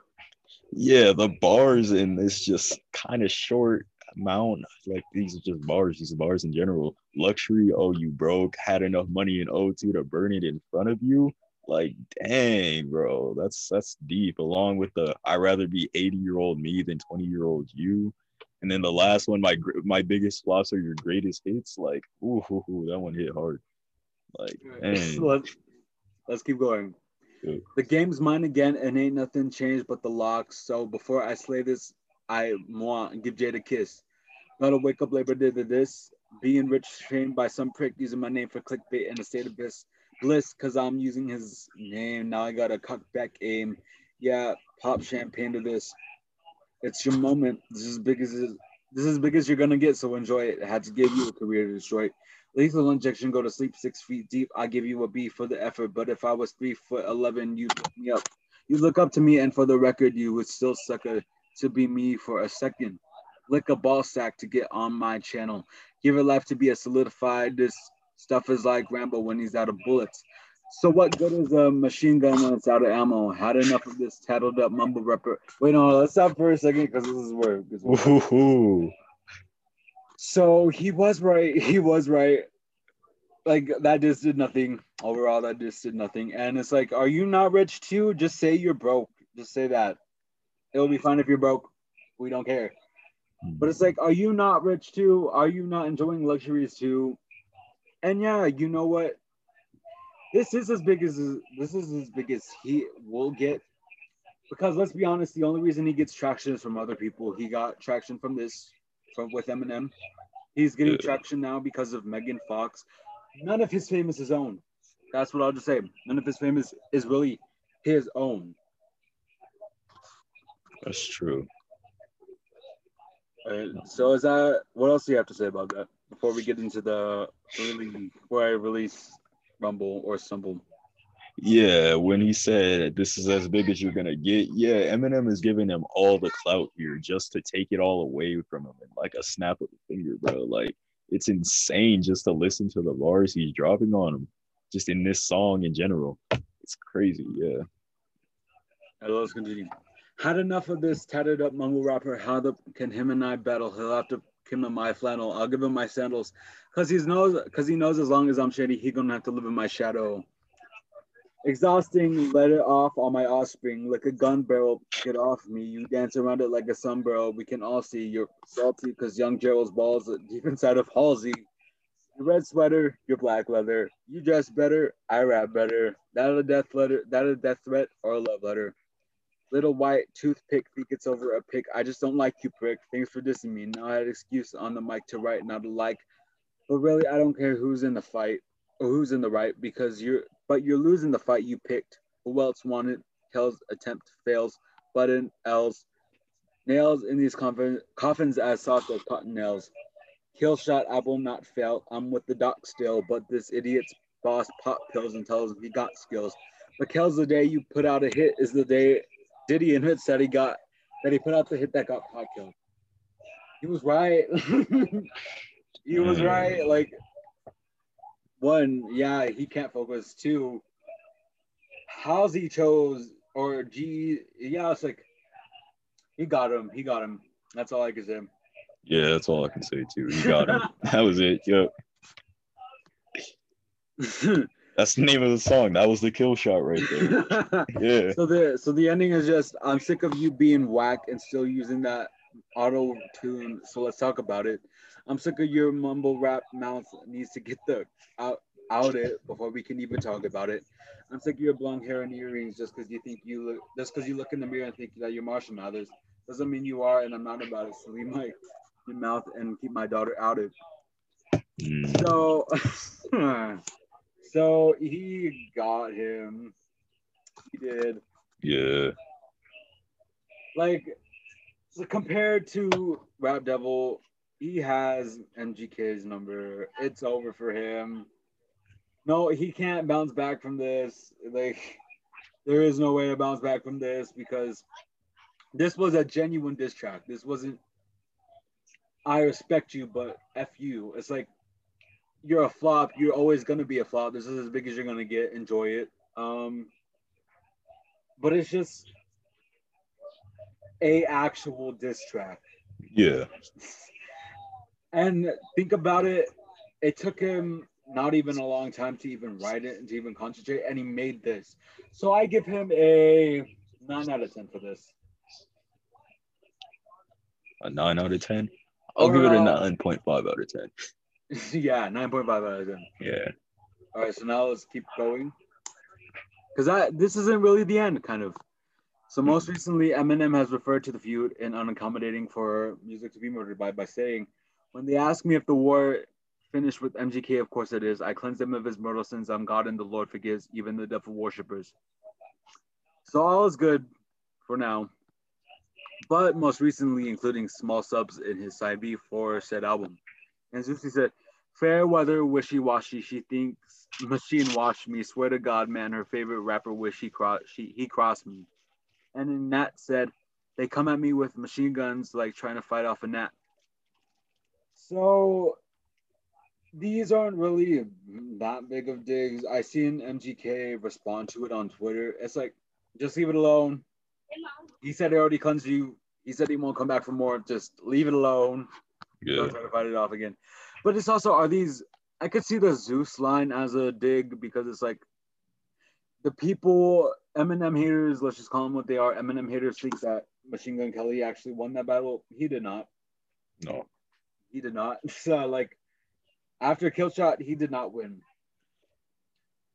Yeah, the bars in this just kind of short amount, like these are just bars, these are bars in general. Luxury, oh, you broke, had enough money in oh two to burn it in front of you. Like, dang, bro, that's that's deep. Along with the I'd rather be eighty-year-old me than twenty-year-old you. And then the last one, my my biggest flops are your greatest hits. Like, ooh, ooh, ooh, that one hit hard. Like, dang. Let's, let's keep going. Good. The game's mine again, and ain't nothing changed but the locks. So before I slay this, I want give Jade a kiss. Not a wake up labor did to this. Be enriched, trained by some prick using my name for clickbait in a state of bliss. Bliss, cause I'm using his name. Now I got a cockback aim. Yeah, pop champagne to this. It's your moment. This is as big as this is as big as you're gonna get. So enjoy it. I had to give you a career to destroy. Lethal injection. Go to sleep six feet deep. I give you a B for the effort. But if I was three foot eleven, you'd look me up. You look up to me, and for the record, you would still suck a to be me for a second. Lick a ball sack to get on my channel. Give it life to be a solidified. This stuff is like Rambo when he's out of bullets. So what good is a machine gun when it's out of ammo? Had enough of this tattled up mumble rapper. Wait, no, let's stop for a second because this is where. Woohoo! So he was right. He was right. Like that just did nothing. Overall, that just did nothing. And it's like, are you not rich too? Just say you're broke. Just say that. It'll be fine if you're broke. We don't care. But it's like, are you not rich too? Are you not enjoying luxuries too? And yeah, you know what? This is as big as this is as big as he will get. Because let's be honest, the only reason he gets traction is from other people. He got traction from this, from with Eminem. He's getting traction now because of Megan Fox. None of his fame is his own. That's what I'll just say. None of his fame is, is really his own. That's true. All right, so is that what else do you have to say about that before we get into the really where I release rumble or stumble? Yeah, when he said this is as big as you're gonna get, yeah, Eminem is giving him all the clout here just to take it all away from him in like a snap of the finger, bro. Like it's insane just to listen to the bars he's dropping on him, just in this song in general. It's crazy, yeah. All right, let's continue. Had enough of this tatted up mumble rapper. How the can him and I battle? He'll have to give him my flannel. I'll give him my sandals. Cause he knows cause he knows as long as I'm shady, he gonna have to live in my shadow. Exhausting, let it off on my offspring. Like a gun barrel, get off me. You dance around it like a sun barrel. We can all see you're salty cause young Gerald's balls are deep inside of Halsey. Your red sweater, your black leather. You dress better, I rap better. That a death letter, that a death threat or a love letter. Little white toothpick think it's over a pick. I just don't like you, prick. Thanks for dissing me. Now I had an excuse on the mic to write, not to like. But really, I don't care who's in the fight or who's in the right because you're, but you're losing the fight you picked. Who else wanted? Hell's attempt fails. Button L's. Nails in these coffin, coffins as soft as cotton nails. Kill shot, I will not fail. I'm with the doc still, but this idiot's boss pop pills and tells him he got skills. But Kel's the day you put out a hit is the day Diddy admits that he got that he put out the hit that got pot killed. He was right. He was right. Like one, yeah, he can't focus. Two, Halsey chose or G. Yeah, it's like he got him. He got him. That's all I can say. Yeah, that's all I can say too. He got him. That was it. Yep. That's the name of the song. That was the kill shot right there. Yeah. So the so the ending is just I'm sick of you being whack and still using that auto tune. So let's talk about it. I'm sick of your mumble rap mouth needs to get the out out it before we can even talk about it. I'm sick of your blonde hair and earrings just because you think you look just because you look in the mirror and think that you're Marshall Mathers doesn't mean you are. And I'm not about it. So leave my your mouth and keep my daughter out of. Mm. So. So he got him. He did. Yeah. Like, so compared to Rap Devil, he has M G K's number. It's over for him. no, he can't bounce back from this. Like, there is no way to bounce back from this because this was a genuine diss track. This wasn't, I respect you, but F you. It's like, you're a flop. You're always going to be a flop. This is as big as you're going to get. Enjoy it. Um, but it's just a actual diss track. Yeah. And think about it. It took him not even a long time to even write it and to even concentrate, and he made this. So I give him a nine out of ten for this. A nine out of ten? I'll or, give it a nine point five out of ten. Yeah, nine point five out of ten. Yeah. All right, so now let's keep going. Because this isn't really the end, kind of. So most recently, Eminem has referred to the feud in Unaccommodating for Music to Be Murdered By by saying, when they ask me if the war finished with M G K, of course it is. I cleanse them of his mortal sins. I'm God and the Lord forgives even the devil worshippers. So all is good for now. But most recently, including small subs in his side B for said album. And Zusi said, fair weather, wishy-washy. She thinks machine washed me. Swear to God, man, her favorite rapper wish he, cro- she, he crossed me. And then Nat said, they come at me with machine guns like trying to fight off a gnat. So these aren't really that big of digs. I seen M G K respond to it on Twitter. It's like, just leave it alone. He said he already cleansed you. He said he won't come back for more. Just leave it alone. Yeah. Don't try to fight it off again. But it's also, are these, I could see the Zeus line as a dig because it's like, the people, Eminem haters, let's just call them what they are. Eminem haters think that Machine Gun Kelly actually won that battle. He did not. No. He did not. So, like, after Kill Shot, he did not win.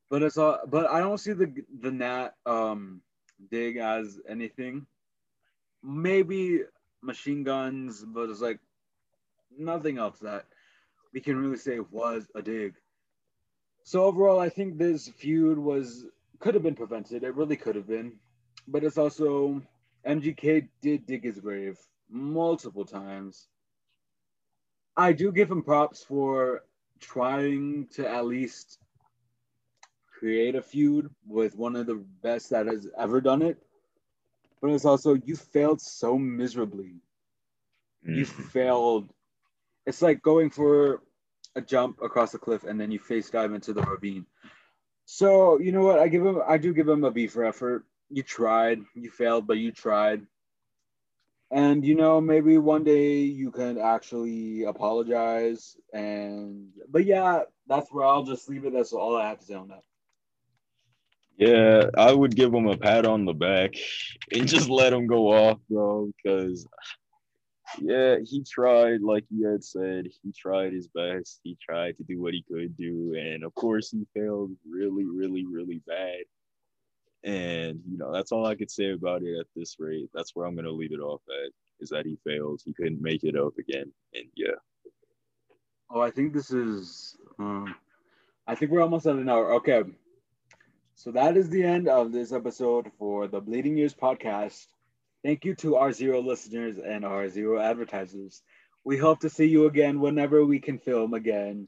But it's all, but I don't see the the Nat um, dig as anything. Maybe Machine Guns, but it's like nothing else that we can really say was a dig. So overall, I think this feud was could have been prevented. It really could have been, but it's also M G K did dig his grave multiple times. I do give him props for trying to at least create a feud with one of the best that has ever done it. But it's also, you failed so miserably. Mm-hmm. You failed. It's like going for a jump across a cliff and then you face dive into the ravine. So, you know what? I give him, I do give him a B for effort. You tried. You failed, but you tried. And, you know, maybe one day you can actually apologize. And, but yeah, that's where I'll just leave it. That's all I have to say on that. Yeah, I would give him a pat on the back and just let him go off, bro. Because, yeah, he tried, like you had said, he tried his best. He tried to do what he could do. And, of course, he failed really, really, really bad. And, you know, that's all I could say about it at this rate. That's where I'm going to leave it off at, is that he failed. He couldn't make it up again. And, yeah. Oh, I think this is, um, I think we're almost at an hour. Okay. So that is the end of this episode for the Bleeding Ears podcast. Thank you to our zero listeners and our zero advertisers. We hope to see you again whenever we can film again.